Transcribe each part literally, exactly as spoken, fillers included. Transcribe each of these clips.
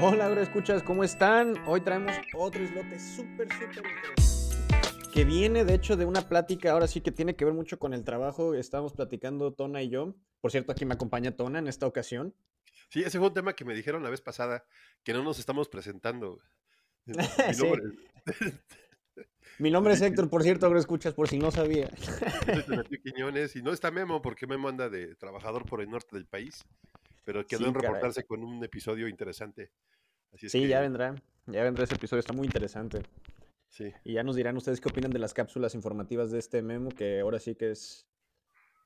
Hola, agroescuchas, ¿cómo están? Hoy traemos otro islote súper, súper interesante, que viene de hecho de una plática, ahora sí que tiene que ver mucho con el trabajo. Estábamos platicando Tona y yo. Por cierto, aquí me acompaña Tona en esta ocasión. Sí, ese fue un tema que me dijeron la vez pasada, que no nos estamos presentando. Mi nombre, sí. Mi nombre es Héctor, por cierto, agroescuchas, por si no sabía. Quiñones, y no está Memo, porque Memo anda de trabajador por el norte del país. Pero quedó sí, en reportarse caray. Con un episodio interesante. Así es sí, que... ya vendrá. Ya vendrá ese episodio, está muy interesante. Sí. Y ya nos dirán ustedes qué opinan de las cápsulas informativas de este Memo, que ahora sí que es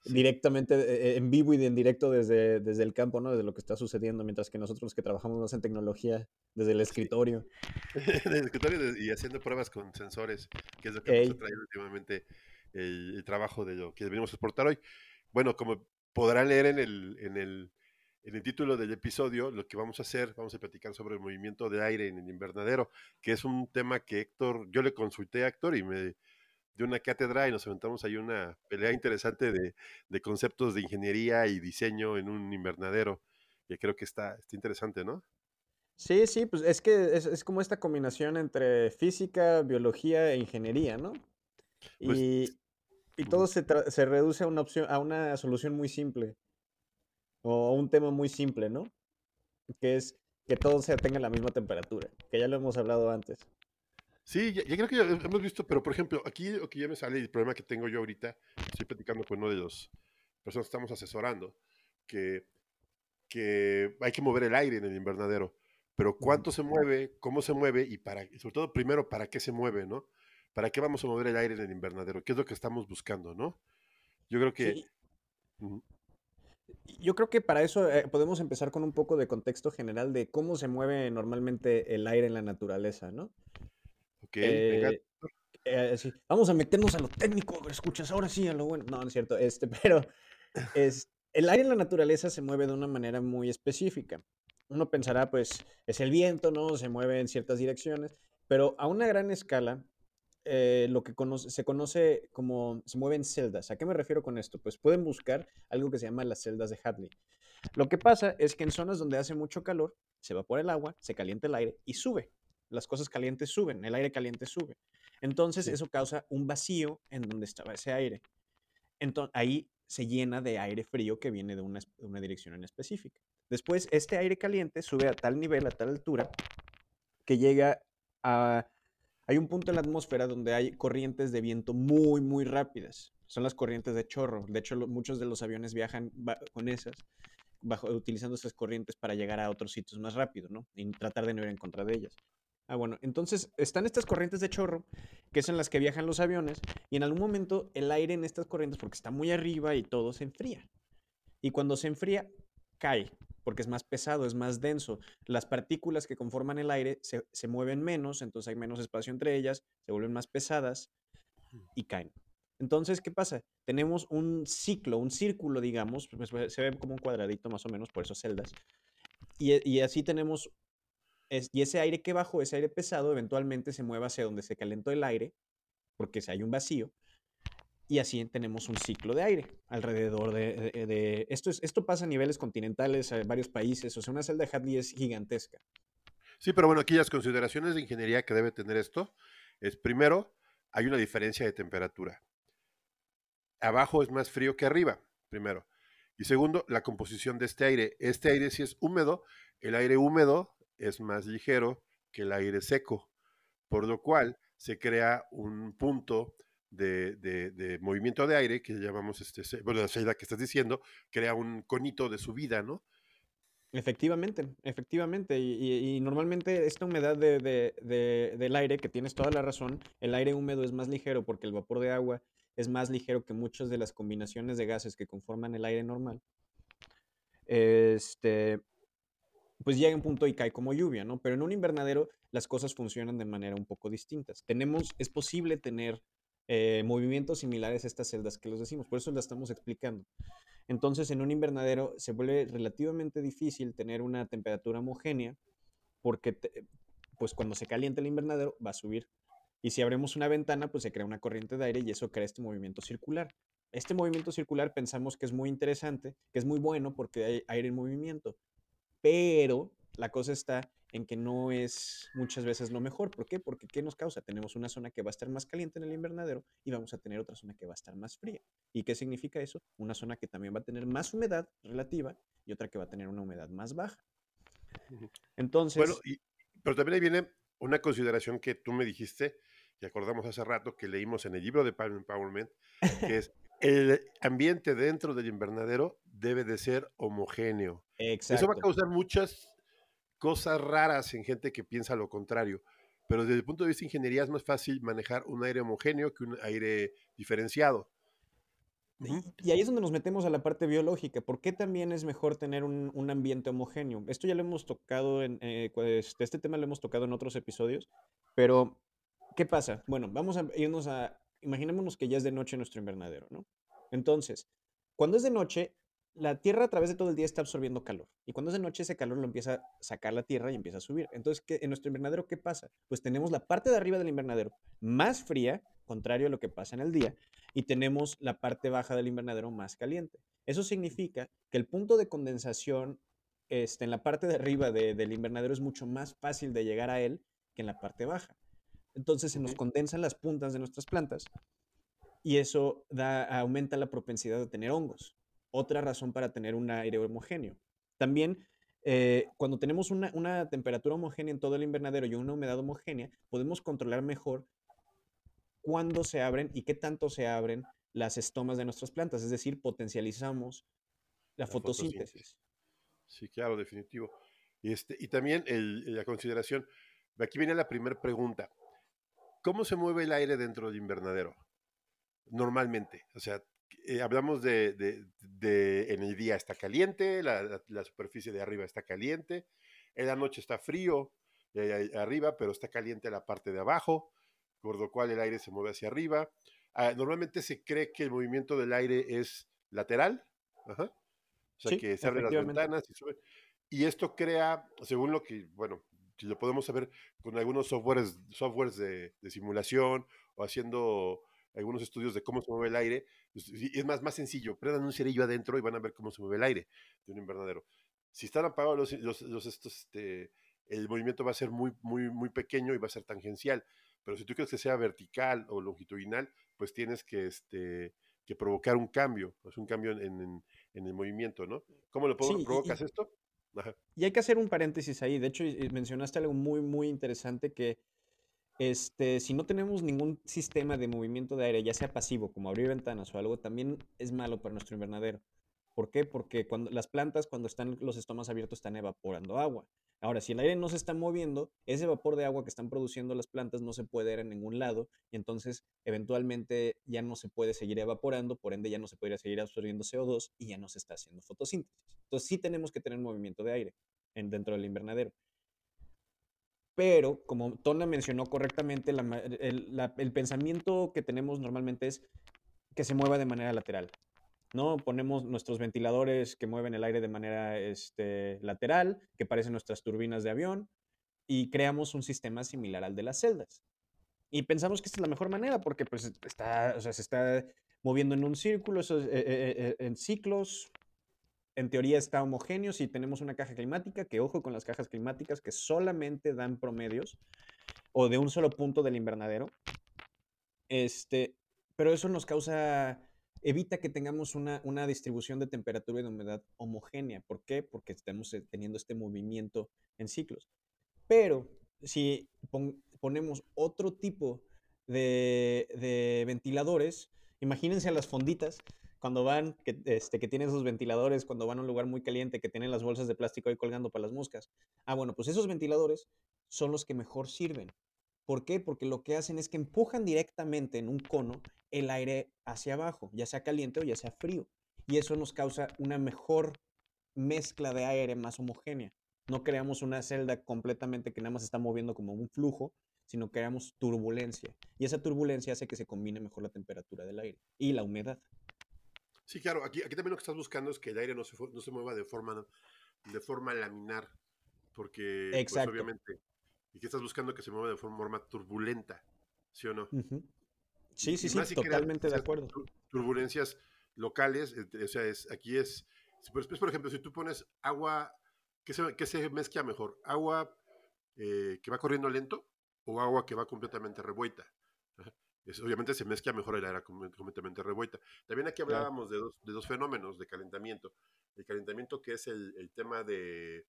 sí. directamente en vivo y en directo desde, desde el campo, ¿no? Desde lo que está sucediendo, mientras que nosotros los que trabajamos más en tecnología, desde el escritorio. Sí. Desde el escritorio y haciendo pruebas con sensores, que es lo que Ey. nos ha traído últimamente el, el trabajo de lo que venimos a exportar hoy. Bueno, como podrán leer en el... En el En el título del episodio, lo que vamos a hacer, vamos a platicar sobre el movimiento de aire en el invernadero, que es un tema que Héctor, yo le consulté a Héctor y me dio una cátedra y nos aventamos ahí una pelea interesante de, de conceptos de ingeniería y diseño en un invernadero, que creo que está, está interesante, ¿no? Sí, sí, pues es que es, es como esta combinación entre física, biología e ingeniería, ¿no? Pues, y, y todo se, tra- se reduce a una opción, a una solución muy simple. O un tema muy simple, ¿no? Que es que todo se tenga la misma temperatura, que ya lo hemos hablado antes. Sí, ya, ya creo que ya hemos visto, pero por ejemplo, aquí lo que ya me sale el problema que tengo yo ahorita, estoy platicando con uno de los personas que estamos asesorando, que, que hay que mover el aire en el invernadero, pero cuánto se mueve, cómo se mueve y para, y sobre todo primero, ¿para qué se mueve, no? ¿Para qué vamos a mover el aire en el invernadero? ¿Qué es lo que estamos buscando, no? Yo creo que... Sí. Uh-huh. Yo creo que para eso eh, podemos empezar con un poco de contexto general de cómo se mueve normalmente el aire en la naturaleza, ¿no? Ok, eh, venga. Eh, sí. Vamos a meternos a lo técnico, escuchas, ahora sí, a lo bueno. No, no es cierto, este, pero es, el aire en la naturaleza se mueve de una manera muy específica. Uno pensará, pues, es el viento, ¿no? Se mueve en ciertas direcciones, pero a una gran escala... Eh, lo que conoce, se conoce como se mueven celdas. ¿A qué me refiero con esto? Pues pueden buscar algo que se llama las celdas de Hadley. Lo que pasa es que en zonas donde hace mucho calor, se evapora el agua, se calienta el aire y sube. Las cosas calientes suben, el aire caliente sube. Entonces sí. Eso causa un vacío en donde estaba ese aire. Entonces, ahí se llena de aire frío que viene de una, de una dirección en específica. Después este aire caliente sube a tal nivel, a tal altura, que llega a... Hay un punto en la atmósfera donde hay corrientes de viento muy, muy rápidas. Son las corrientes de chorro. De hecho, lo, muchos de los aviones viajan ba- con esas, bajo, utilizando esas corrientes para llegar a otros sitios más rápido, ¿no? Y tratar de no ir en contra de ellas. Ah, bueno. Entonces, están estas corrientes de chorro, que es en las que viajan los aviones, y en algún momento el aire en estas corrientes, porque está muy arriba y todo, se enfría. Y cuando se enfría, cae. Porque es más pesado, es más denso. Las partículas que conforman el aire se, se mueven menos, entonces hay menos espacio entre ellas, se vuelven más pesadas y caen. Entonces, ¿qué pasa? Tenemos un ciclo, un círculo, digamos, pues, se ve como un cuadradito más o menos, por eso celdas. Y, y así tenemos, es, y ese aire que bajó, ese aire pesado, eventualmente se mueve hacia donde se calentó el aire, porque hay un vacío. Y así tenemos un ciclo de aire alrededor de... de, de esto, es, esto pasa a niveles continentales, a varios países. O sea, una celda de Hadley es gigantesca. Sí, pero bueno, aquí las consideraciones de ingeniería que debe tener esto es, primero, hay una diferencia de temperatura. Abajo es más frío que arriba, primero. Y segundo, la composición de este aire. Este aire sí es húmedo. El aire húmedo es más ligero que el aire seco, por lo cual se crea un punto... De, de, de movimiento de aire, que llamamos, este, bueno, la celda que estás diciendo, crea un conito de subida, ¿no? Efectivamente, efectivamente, y, y, y normalmente esta humedad de, de, de, del aire, que tienes toda la razón, el aire húmedo es más ligero porque el vapor de agua es más ligero que muchas de las combinaciones de gases que conforman el aire normal. Este... pues llega un punto y cae como lluvia, ¿no? Pero en un invernadero las cosas funcionan de manera un poco distintas. Tenemos, es posible tener Eh, movimientos similares a estas celdas que los decimos, por eso las estamos explicando. Entonces, en un invernadero se vuelve relativamente difícil tener una temperatura homogénea porque te, pues cuando se calienta el invernadero va a subir, y si abrimos una ventana pues se crea una corriente de aire y eso crea este movimiento circular. Este movimiento circular pensamos que es muy interesante, que es muy bueno porque hay aire en movimiento, pero la cosa está en que no es muchas veces lo mejor. ¿Por qué? Porque ¿qué nos causa? Tenemos una zona que va a estar más caliente en el invernadero y vamos a tener otra zona que va a estar más fría. ¿Y qué significa eso? Una zona que también va a tener más humedad relativa y otra que va a tener una humedad más baja. Entonces... Bueno, y, pero también ahí viene una consideración que tú me dijiste y acordamos hace rato que leímos en el libro de Palm Empowerment, que es el ambiente dentro del invernadero debe de ser homogéneo. Exacto. Eso va a causar muchas... cosas raras en gente que piensa lo contrario, pero desde el punto de vista de ingeniería es más fácil manejar un aire homogéneo que un aire diferenciado. Y ahí es donde nos metemos a la parte biológica. ¿Por qué también es mejor tener un, un ambiente homogéneo? Esto ya lo hemos tocado, en, eh, este, este tema lo hemos tocado en otros episodios, pero ¿qué pasa? Bueno, vamos a irnos a, imaginémonos que ya es de noche nuestro invernadero, ¿no? Entonces, cuando es de noche, la Tierra a través de todo el día está absorbiendo calor. Y cuando es de noche, ese calor lo empieza a sacar la Tierra y empieza a subir. Entonces, ¿qué, en nuestro invernadero qué pasa? Pues tenemos la parte de arriba del invernadero más fría, contrario a lo que pasa en el día, y tenemos la parte baja del invernadero más caliente. Eso significa que el punto de condensación este, en la parte de arriba de, del invernadero es mucho más fácil de llegar a él que en la parte baja. Entonces, se nos condensan las puntas de nuestras plantas y eso da, aumenta la propensidad de tener hongos. Otra razón para tener un aire homogéneo. También, eh, cuando tenemos una, una temperatura homogénea en todo el invernadero y una humedad homogénea, podemos controlar mejor cuándo se abren y qué tanto se abren las estomas de nuestras plantas. Es decir, potencializamos la, la fotosíntesis. fotosíntesis. Sí, claro, definitivo. Y, este, y también el, la consideración, aquí viene la primera pregunta. ¿Cómo se mueve el aire dentro del invernadero? Normalmente, o sea, Eh, hablamos de, de, de en el día está caliente, la, la, la superficie de arriba está caliente, en la noche está frío eh, arriba, pero está caliente la parte de abajo, por lo cual el aire se mueve hacia arriba. Ah, normalmente se cree que el movimiento del aire es lateral, ajá. O sea, sí, que se abren las ventanas y sube. Y esto crea, según lo que, bueno, si lo podemos saber con algunos softwares, softwares de, de simulación o haciendo algunos estudios de cómo se mueve el aire, es más, más sencillo, prendan un cerillo adentro y van a ver cómo se mueve el aire de un invernadero. Si están apagados los, los, los estos, este, el movimiento va a ser muy, muy, muy pequeño y va a ser tangencial, pero si tú quieres que sea vertical o longitudinal, pues tienes que, este, que provocar un cambio, pues un cambio en, en, en el movimiento, ¿no? ¿Cómo lo sí, provocas y, esto? Ajá. Y hay que hacer un paréntesis ahí, de hecho mencionaste algo muy, muy interesante que Este, si no tenemos ningún sistema de movimiento de aire, ya sea pasivo, como abrir ventanas o algo, también es malo para nuestro invernadero. ¿Por qué? Porque cuando, las plantas, cuando están los estomas abiertos, están evaporando agua. Ahora, si el aire no se está moviendo, ese vapor de agua que están produciendo las plantas no se puede ir a ningún lado, y entonces, eventualmente, ya no se puede seguir evaporando, por ende, ya no se podría seguir absorbiendo C O dos, y ya no se está haciendo fotosíntesis. Entonces, sí tenemos que tener movimiento de aire en, dentro del invernadero. Pero, como Tona mencionó correctamente, la, el, la, el pensamiento que tenemos normalmente es que se mueva de manera lateral, ¿no? Ponemos nuestros ventiladores que mueven el aire de manera este, lateral, que parecen nuestras turbinas de avión, y creamos un sistema similar al de las celdas. Y pensamos que esta es la mejor manera porque pues, está, o sea, se está moviendo en un círculo, eso es, eh, eh, en ciclos. En teoría está homogéneo si tenemos una caja climática, que ojo con las cajas climáticas que solamente dan promedios o de un solo punto del invernadero. Este, pero eso nos causa, evita que tengamos una, una distribución de temperatura y de humedad homogénea. ¿Por qué? Porque estamos teniendo este movimiento en ciclos. Pero si pon, ponemos otro tipo de, de ventiladores, imagínense a las fonditas, cuando van, que, este, que tienen esos ventiladores, cuando van a un lugar muy caliente, que tienen las bolsas de plástico ahí colgando para las moscas. Ah, bueno, pues esos ventiladores son los que mejor sirven. ¿Por qué? Porque lo que hacen es que empujan directamente en un cono el aire hacia abajo, ya sea caliente o ya sea frío. Y eso nos causa una mejor mezcla de aire más homogénea. No creamos una celda completamente que nada más está moviendo como un flujo, sino creamos turbulencia. Y esa turbulencia hace que se combine mejor la temperatura del aire y la humedad. Sí, claro, aquí, aquí también lo que estás buscando es que el aire no se, no se mueva de forma, de forma laminar, porque pues, obviamente, y que estás buscando que se mueva de forma turbulenta, ¿sí o no? Uh-huh. Sí, y, sí, y sí, sí, totalmente de acuerdo. Turbulencias locales, o sea, es, aquí es, es, por ejemplo, si tú pones agua ¿Qué se, qué se mezcla mejor? ¿Agua eh, que va corriendo lento o agua que va completamente revuelta? Es, obviamente se mezcla mejor el aire completamente revuelta. También aquí hablábamos de dos, de dos fenómenos de calentamiento. El calentamiento que es el, el tema de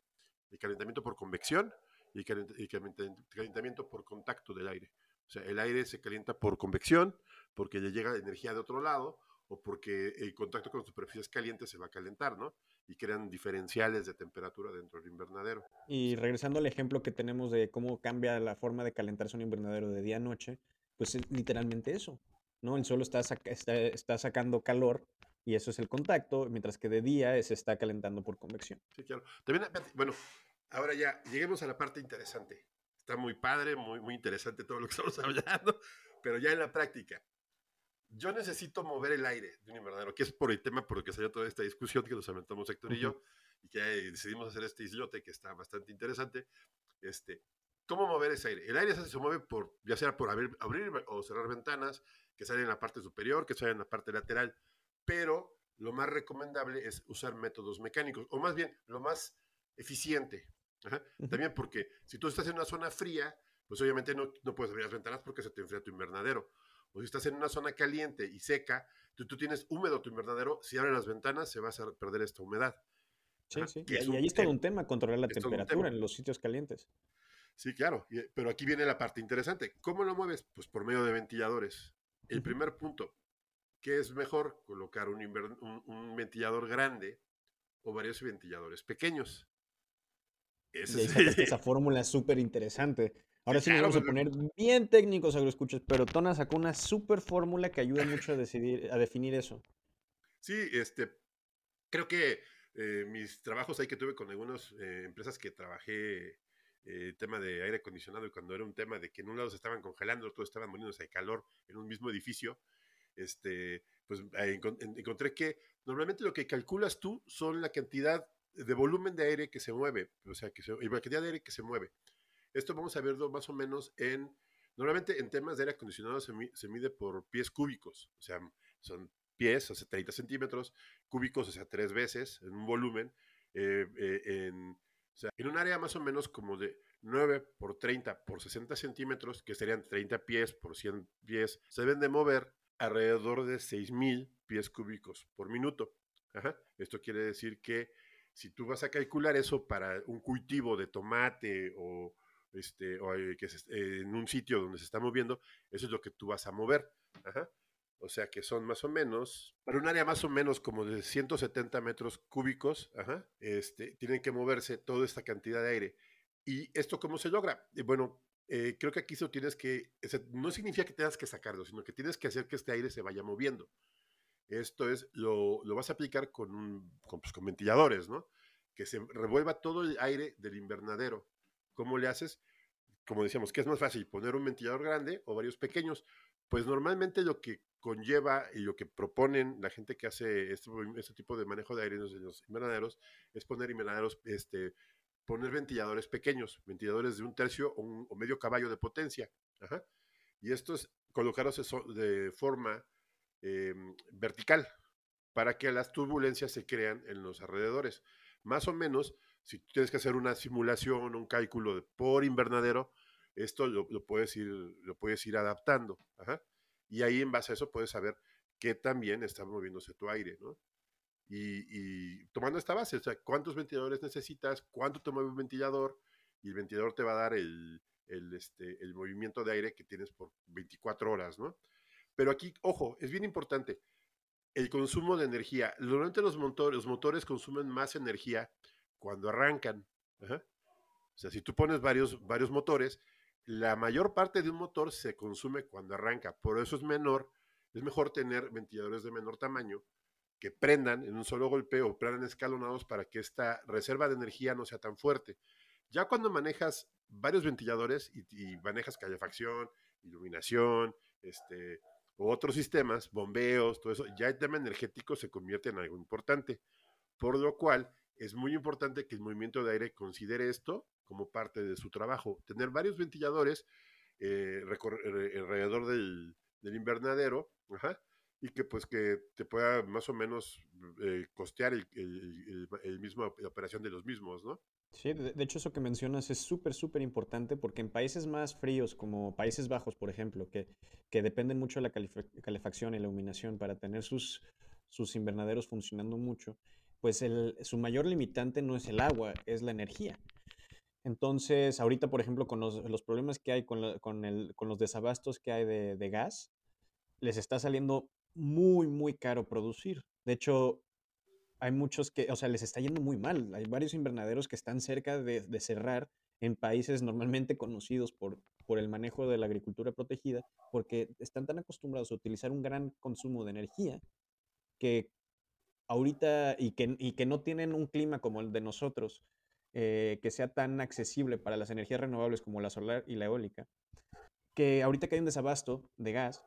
el calentamiento por convección y el calent, el calentamiento por contacto del aire. O sea, el aire se calienta por convección porque le llega energía de otro lado o porque el contacto con superficies calientes se va a calentar, ¿no? Y crean diferenciales de temperatura dentro del invernadero. Y regresando al ejemplo que tenemos de cómo cambia la forma de calentarse un invernadero de día a noche, pues es literalmente eso, ¿no? El sol está, saca, está, está sacando calor y eso es el contacto, mientras que de día se está calentando por convección. Sí, claro. También, bueno, ahora ya lleguemos a la parte interesante. Está muy padre, muy, muy interesante todo lo que estamos hablando, pero ya en la práctica. Yo necesito mover el aire de un invernadero, que es por el tema por el que salió toda esta discusión que nos aventamos Héctor uh-huh. y yo, y que decidimos hacer este islote que está bastante interesante. Este, ¿Cómo mover ese aire? El aire se mueve por, ya sea por abrir, abrir o cerrar ventanas, que salen en la parte superior, que salen en la parte lateral, pero lo más recomendable es usar métodos mecánicos, o más bien, lo más eficiente. Ajá. Uh-huh. También porque si tú estás en una zona fría, pues obviamente no, no puedes abrir las ventanas porque se te enfría tu invernadero. O si estás en una zona caliente y seca, tú, tú tienes húmedo tu invernadero, si abres las ventanas se va a perder esta humedad. Sí, ah, sí. Y, es y ahí es todo un tema, controlar la temperatura en los sitios calientes. Sí, claro. Y, pero aquí viene la parte interesante. ¿Cómo lo mueves? Pues por medio de ventiladores. El uh-huh. primer punto, ¿qué es mejor? Colocar un, invern- un, un ventilador grande o varios ventiladores pequeños. Esa es esa fórmula súper interesante. Ahora sí nos vamos a poner bien técnicos, agroescuchas, pero Tona sacó una super fórmula que ayuda mucho a decidir, a definir eso. Sí, este, creo que eh, mis trabajos ahí que tuve con algunas eh, empresas que trabajé eh, tema de aire acondicionado, y cuando era un tema de que en un lado se estaban congelando, todos estaban muriéndose de calor en un mismo edificio, este, pues eh, encont- encontré que normalmente lo que calculas tú son la cantidad de volumen de aire que se mueve, o sea, que se, la cantidad de aire que se mueve. Esto vamos a verlo más o menos en, normalmente en temas de aire acondicionado se, mi, se mide por pies cúbicos, o sea, son pies, o sea, treinta centímetros, cúbicos, o sea, tres veces, en un volumen, eh, eh, en, o sea, en un área más o menos como de nueve por treinta por sesenta centímetros, que serían treinta pies por cien pies, se deben de mover alrededor de seis mil pies cúbicos por minuto. Ajá. Esto quiere decir que si tú vas a calcular eso para un cultivo de tomate o... Este, o que se, eh, en un sitio donde se está moviendo, eso es lo que tú vas a mover. Ajá. O sea que son más o menos, para un área más o menos como de ciento setenta metros cúbicos, ajá, este, tienen que moverse toda esta cantidad de aire. ¿Y esto cómo se logra? Eh, bueno, eh, creo que aquí eso tienes que, o sea, no significa que tengas que sacarlo, sino que tienes que hacer que este aire se vaya moviendo. Esto es, lo, lo vas a aplicar con, un, con, pues, con ventiladores, ¿no? Que se revuelva todo el aire del invernadero. ¿Cómo le haces? Como decíamos, ¿qué es más fácil? ¿Poner un ventilador grande o varios pequeños? Pues normalmente lo que conlleva y lo que proponen la gente que hace este, este tipo de manejo de aire en los, en los invernaderos es poner invernaderos, este, poner ventiladores pequeños, ventiladores de un tercio o, un, o medio caballo de potencia. Ajá. Y estos colocarlos de forma eh, vertical para que las turbulencias se crean en los alrededores. Más o menos, si tú tienes que hacer una simulación, un cálculo de por invernadero, esto lo, lo, puedes, ir, lo puedes ir adaptando. Ajá. Y ahí en base a eso puedes saber qué también está moviéndose tu aire, ¿no? Y, y tomando esta base, o sea, cuántos ventiladores necesitas, cuánto te mueve un ventilador, y el ventilador te va a dar el, el, este, el movimiento de aire que tienes por veinticuatro horas, ¿no? Pero aquí, ojo, es bien importante, el consumo de energía. Normalmente los motores, los motores consumen más energía cuando arrancan. Ajá. O sea, si tú pones varios, varios motores, la mayor parte de un motor se consume cuando arranca. Por eso es menor, es mejor tener ventiladores de menor tamaño que prendan en un solo golpe o prendan escalonados para que esta reserva de energía no sea tan fuerte. Ya cuando manejas varios ventiladores y, y manejas calefacción, iluminación, este, u otros sistemas, bombeos, todo eso, ya el tema energético se convierte en algo importante. Por lo cual, es muy importante que el movimiento de aire considere esto como parte de su trabajo. Tener varios ventiladores eh, recor- alrededor del, del invernadero, ajá, y que pues que te pueda más o menos eh, costear el, el, el, el mismo, la operación de los mismos, ¿no? Sí, de, de hecho eso que mencionas es súper, súper importante porque en países más fríos como Países Bajos, por ejemplo, que, que dependen mucho de la calef- calefacción y la iluminación para tener sus, sus invernaderos funcionando mucho, pues el, su mayor limitante no es el agua, es la energía. Entonces, ahorita, por ejemplo, con los, los problemas que hay, con, la, con, el, con los desabastos que hay de, de gas, les está saliendo muy, muy caro producir. De hecho, hay muchos que, o sea, les está yendo muy mal. Hay varios invernaderos que están cerca de, de cerrar en países normalmente conocidos por, por el manejo de la agricultura protegida, porque están tan acostumbrados a utilizar un gran consumo de energía que ahorita, y que, y que no tienen un clima como el de nosotros, eh, que sea tan accesible para las energías renovables como la solar y la eólica, que ahorita que hay un desabasto de gas,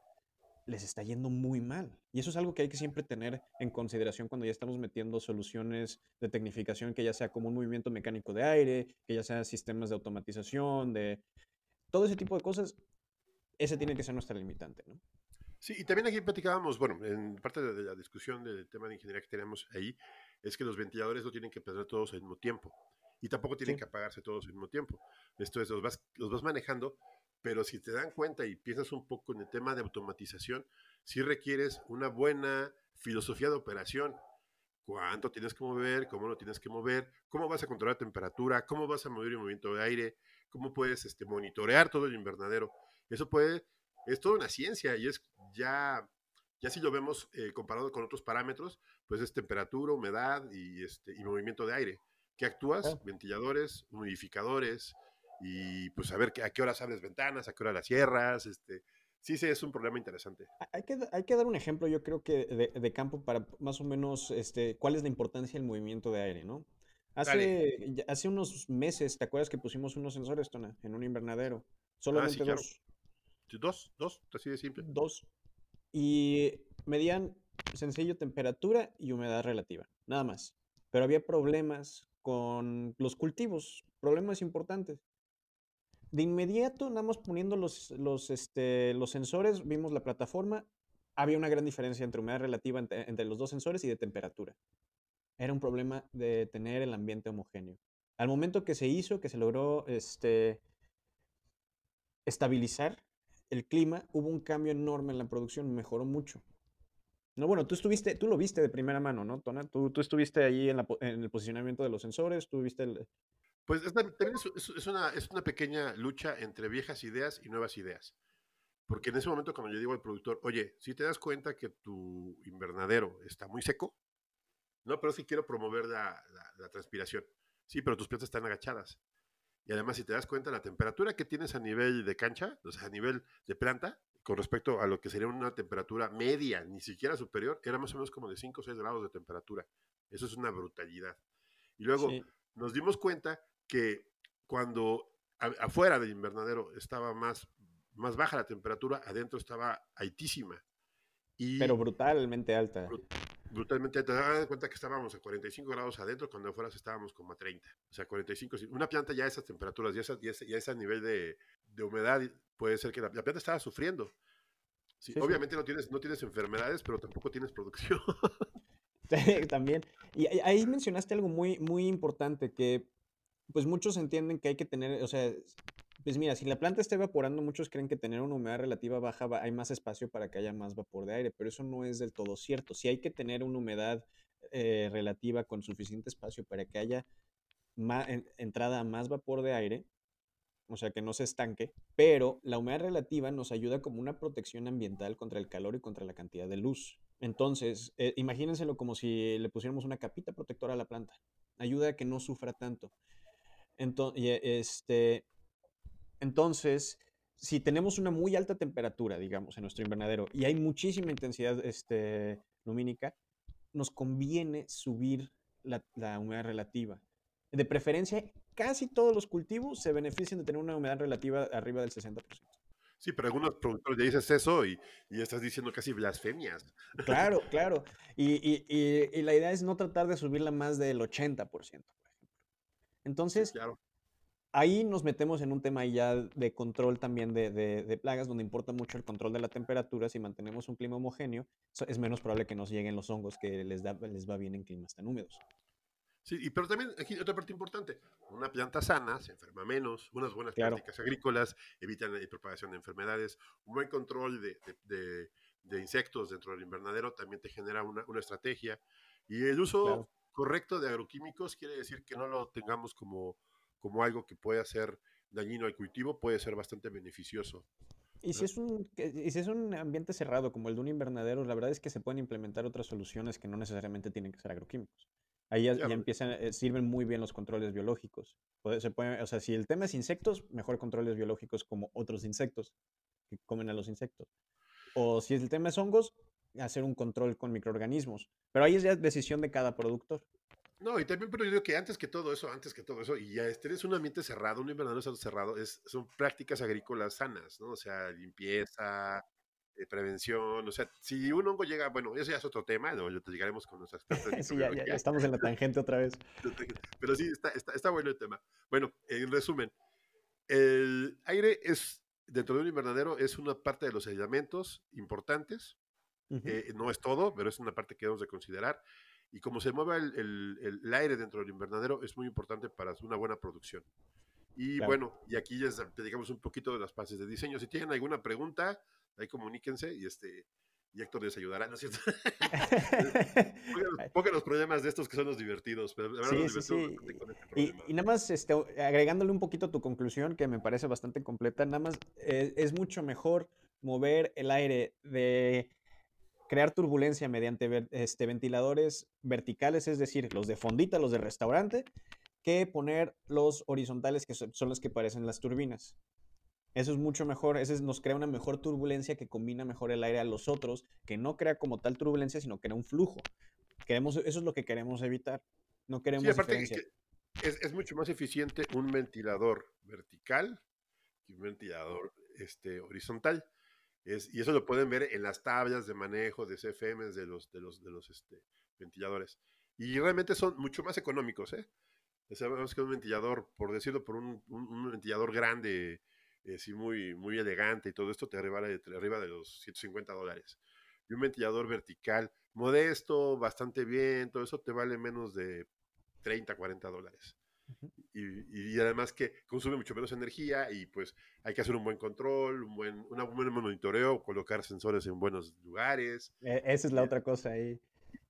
les está yendo muy mal. Y eso es algo que hay que siempre tener en consideración cuando ya estamos metiendo soluciones de tecnificación, que ya sea como un movimiento mecánico de aire, que ya sea sistemas de automatización, de todo ese tipo de cosas. Ese tiene que ser nuestra limitante, ¿no? Sí, y también aquí platicábamos, bueno, en parte de la discusión del tema de ingeniería que tenemos ahí, es que los ventiladores no tienen que prender todos al mismo tiempo y tampoco tienen sí. que apagarse todos al mismo tiempo. Esto es, los vas, los vas manejando. Pero si te dan cuenta y piensas un poco en el tema de automatización, sí requieres una buena filosofía de operación. ¿Cuánto tienes que mover? ¿Cómo lo tienes que mover? ¿Cómo vas a controlar temperatura? ¿Cómo vas a mover el movimiento de aire? ¿Cómo puedes este, monitorear todo el invernadero? Eso puede, es toda una ciencia y es ya, ya si lo vemos eh, comparado con otros parámetros, pues es temperatura, humedad y, este, y movimiento de aire. ¿Qué actúas? Ah. Ventiladores, humidificadores. Y pues a ver a qué horas abres ventanas, a qué horas las cierras, este, sí, sí, es un problema interesante. Hay que, hay que dar un ejemplo, yo creo que de, de campo para más o menos este, cuál es la importancia del movimiento de aire, ¿no? Hace, hace unos meses, ¿te acuerdas que pusimos unos sensores, Tona, en un invernadero? Solamente ah, sí, claro. dos. Dos, dos, así de simple. Dos. Y medían sencillo temperatura y humedad relativa, nada más. Pero había problemas con los cultivos, problemas importantes. De inmediato, nada más poniendo los, los, este, los sensores, vimos la plataforma, había una gran diferencia entre humedad relativa entre, entre los dos sensores y de temperatura. Era un problema de tener el ambiente homogéneo. Al momento que se hizo, que se logró este, estabilizar el clima, hubo un cambio enorme en la producción, mejoró mucho. No, bueno, tú estuviste, tú lo viste de primera mano, ¿no, Tona? Tú, tú estuviste ahí en, la, en el posicionamiento de los sensores, tú viste el... Pues es, también es, es, una, es una pequeña lucha entre viejas ideas y nuevas ideas. Porque en ese momento cuando yo digo al productor, oye, si te das cuenta que tu invernadero está muy seco, no, pero sí quiero promover la, la, la transpiración. Sí, pero tus plantas están agachadas. Y además si te das cuenta la temperatura que tienes a nivel de cancha, o sea, a nivel de planta, con respecto a lo que sería una temperatura media, ni siquiera superior, era más o menos como de cinco o seis grados de temperatura. Eso es una brutalidad. Y luego sí. nos dimos cuenta que cuando a, afuera del invernadero estaba más, más baja la temperatura, adentro estaba altísima. Y pero brutalmente alta. Brut, brutalmente alta. Se dan cuenta que estábamos a cuarenta y cinco grados adentro, cuando afuera estábamos como a treinta. O sea, cuarenta y cinco. Una planta ya a esas temperaturas, ya a ese, ya ese nivel de, de humedad, puede ser que la, la planta estaba sufriendo. Sí, sí, obviamente sí. No, tienes, no tienes enfermedades, pero tampoco tienes producción. También. Y ahí mencionaste algo muy, muy importante que... Pues muchos entienden que hay que tener, o sea, pues mira, si la planta está evaporando, muchos creen que tener una humedad relativa baja va, hay más espacio para que haya más vapor de aire, pero eso no es del todo cierto. Si hay que tener una humedad eh, relativa con suficiente espacio para que haya más, en, entrada a más vapor de aire, o sea, que no se estanque, pero la humedad relativa nos ayuda como una protección ambiental contra el calor y contra la cantidad de luz. Entonces, eh, imagínenselo como si le pusiéramos una capita protectora a la planta. Ayuda a que no sufra tanto. Entonces, este, entonces, si tenemos una muy alta temperatura, digamos, en nuestro invernadero y hay muchísima intensidad este, lumínica, nos conviene subir la, la humedad relativa. De preferencia, casi todos los cultivos se benefician de tener una humedad relativa arriba del sesenta por ciento. Sí, pero algunos productores ya dices eso y, y estás diciendo casi blasfemias. Claro, claro. Y, y, y, y la idea es no tratar de subirla más del ochenta por ciento. Entonces, sí, claro. Ahí nos metemos en un tema ya de control también de, de, de plagas, donde importa mucho el control de la temperatura. Si mantenemos un clima homogéneo, es menos probable que nos lleguen los hongos que les, da, les va bien en climas tan húmedos. Sí, y, pero también aquí otra parte importante, una planta sana se enferma menos, unas buenas claro. prácticas agrícolas evitan la propagación de enfermedades, un buen control de, de, de, de insectos dentro del invernadero también te genera una, una estrategia. Y el uso claro. correcto de agroquímicos quiere decir que no lo tengamos como, como algo que pueda ser dañino al cultivo, puede ser bastante beneficioso. Y si, es un, y si es un ambiente cerrado como el de un invernadero, la verdad es que se pueden implementar otras soluciones que no necesariamente tienen que ser agroquímicos. Ahí ya, ya empiezan, eh, sirven muy bien los controles biológicos. Se pueden, o sea, si el tema es insectos, mejor controles biológicos como otros insectos que comen a los insectos. O si el tema es hongos, hacer un control con microorganismos. Pero ahí es ya decisión de cada productor. No, y también, pero yo digo que antes que todo eso, antes que todo eso, y ya este es un ambiente cerrado, un invernadero cerrado, es, son prácticas agrícolas sanas, ¿no? O sea, limpieza, eh, prevención, o sea, si un hongo llega, bueno, eso ya es otro tema, ¿no? Lo llegaremos con nuestras expertos. Sí, ya, ya, ya estamos en la tangente otra vez. Pero sí, está, está, está bueno el tema. Bueno, en resumen, el aire es, dentro de un invernadero, es una parte de los aislamientos importantes, uh-huh. eh, no es todo, pero es una parte que debemos de considerar. Y como se mueve el, el, el aire dentro del invernadero es muy importante para una buena producción. Y claro. bueno, y aquí ya digamos un poquito de las fases de diseño. Si tienen alguna pregunta, ahí comuníquense y, este, y Héctor les ayudará, ¿no es cierto? Pongan los problemas de estos que son los divertidos. Pero la verdad, sí, los sí, divertidos sí. Con este problema. Y, y nada más este, agregándole un poquito a tu conclusión, que me parece bastante completa, nada más eh, es mucho mejor mover el aire de... crear turbulencia mediante este, ventiladores verticales, es decir, los de fondita, los de restaurante, que poner los horizontales, que son los que parecen las turbinas. Eso es mucho mejor, eso nos crea una mejor turbulencia que combina mejor el aire a los otros, que no crea como tal turbulencia, sino crea un flujo. Queremos, eso es lo que queremos evitar. No queremos sí, aparte diferencia. Es, es mucho más eficiente un ventilador vertical que un ventilador este, horizontal. Es, y eso lo pueden ver en las tablas de manejo de C F M de los, de los, de los este, ventiladores. Y realmente son mucho más económicos, ¿eh? Sabemos que un ventilador, por decirlo, por un, un, un ventilador grande, eh, sí, muy, muy elegante y todo esto, te arriba, te arriba de los ciento cincuenta dólares. Y un ventilador vertical, modesto, bastante bien, todo eso te vale menos de treinta, cuarenta dólares. Y, y además que consume mucho menos energía y pues hay que hacer un buen control, un buen, una, un buen monitoreo, colocar sensores en buenos lugares. Eh, esa es la eh, otra cosa ahí.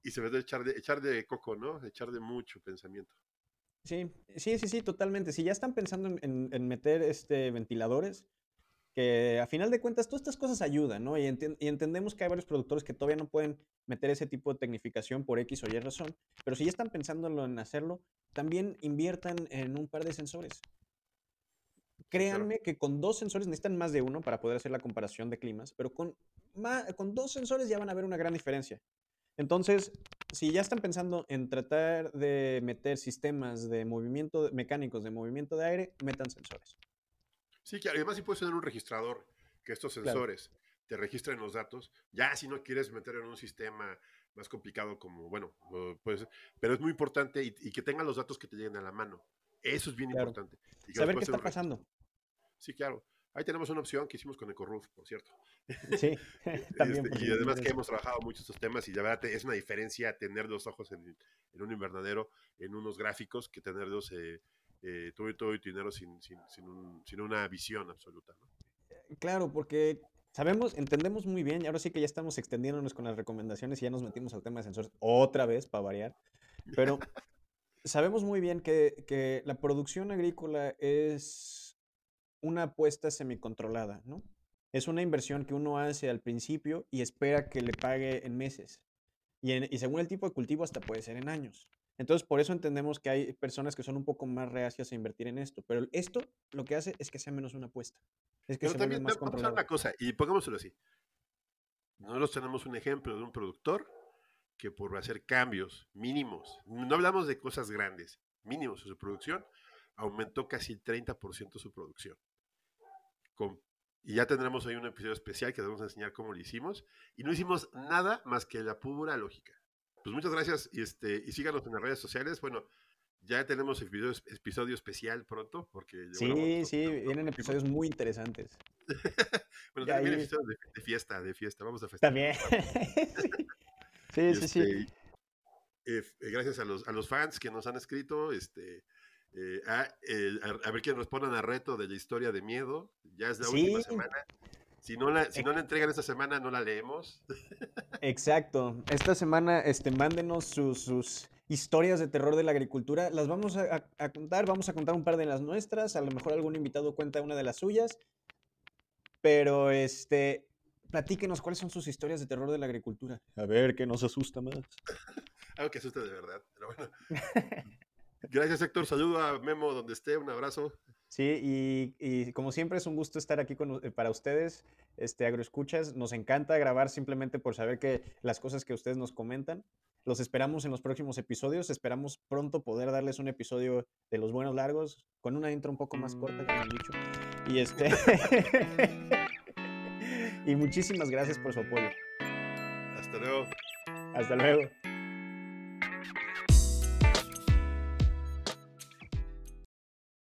Y, y se debe echar de, echar de coco, ¿no? Echar de mucho pensamiento. Sí, sí, sí, sí, totalmente. Si ya están pensando en, en, en meter este, ventiladores, que a final de cuentas todas estas cosas ayudan, ¿no? Y, enti y entendemos que hay varios productores que todavía no pueden meter ese tipo de tecnificación por X o Y razón, pero si ya están pensándolo en hacerlo, también inviertan en un par de sensores. Créanme claro. que con dos sensores, necesitan más de uno para poder hacer la comparación de climas, pero con, más, con dos sensores ya van a ver una gran diferencia. Entonces, si ya están pensando en tratar de meter sistemas de movimiento mecánicos de movimiento de aire, metan sensores. Sí, claro, y además si puedes tener un registrador, que estos sensores claro. te registren los datos, ya si no quieres meter en un sistema más complicado como, bueno, pues, pero es muy importante y, y que tengan los datos que te lleguen a la mano. Eso es bien claro. importante. Y que saber qué está pasando. Sí, claro. Ahí tenemos una opción que hicimos con Ecorroof, por cierto. Sí, también. Este, y además que hemos trabajado mucho estos temas y la verdad es una diferencia tener los ojos en, en un invernadero, en unos gráficos, que tenerlos... Eh, Eh, todo y todo y tu dinero sin, sin, sin, un, sin una visión absoluta, ¿no? Claro, porque sabemos, entendemos muy bien, y ahora sí que ya estamos extendiéndonos con las recomendaciones y ya nos metimos al tema de sensores otra vez, para variar, pero sabemos muy bien que, que la producción agrícola es una apuesta semicontrolada, ¿no? Es una inversión que uno hace al principio y espera que le pague en meses, y, en, y según el tipo de cultivo hasta puede ser en años. Entonces, por eso entendemos que hay personas que son un poco más reacias a invertir en esto. Pero esto lo que hace es que sea menos una apuesta. Es que pero se también más vamos a hacer una cosa, y pongámoslo así. Nosotros tenemos un ejemplo de un productor que por hacer cambios mínimos, no hablamos de cosas grandes, mínimos en su producción, aumentó casi el treinta por ciento su producción. Con, y ya tendremos ahí un episodio especial que vamos a enseñar cómo lo hicimos. Y no hicimos nada más que la pura lógica. Pues muchas gracias y, este, y síganos en las redes sociales. Bueno, Ya tenemos episodio, episodio especial pronto, porque... Sí, bueno, sí, no, no, no, vienen episodios no, muy interesantes. Bueno, también vienen episodios de, de fiesta, de fiesta, vamos a festejar. También. Sí, este, sí, sí. Eh, gracias a los, a los fans que nos han escrito, este... Eh, a, eh, a, a ver que respondan al reto de la historia de miedo. Ya es la sí. última semana. Si no la, si no la entregan esta semana, no la leemos. Exacto. Esta semana este, mándenos sus, sus historias de terror de la agricultura. Las vamos a, a, a contar. Vamos a contar un par de las nuestras. A lo mejor algún invitado cuenta una de las suyas. Pero este, platíquenos cuáles son sus historias de terror de la agricultura. A ver, ¿qué nos asusta más? Algo que asusta de verdad. Pero bueno. Gracias, Héctor. Saludo a Memo donde esté. Un abrazo. Sí, y, y como siempre es un gusto estar aquí con, para ustedes, este, agroescuchas. Nos encanta grabar simplemente por saber que las cosas que ustedes nos comentan. Los esperamos en los próximos episodios. Esperamos pronto poder darles un episodio de los buenos largos, con una intro un poco más corta, como he dicho. Y, este... y muchísimas gracias por su apoyo. Hasta luego. Hasta luego.